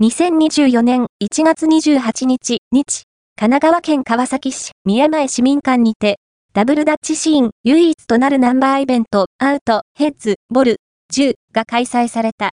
2024年1月28日、日、神奈川県川崎市宮前市民館にて、ダブルダッチシーン唯一となるナンバーイベント、アウト、ヘッズ、ボル、10が開催された。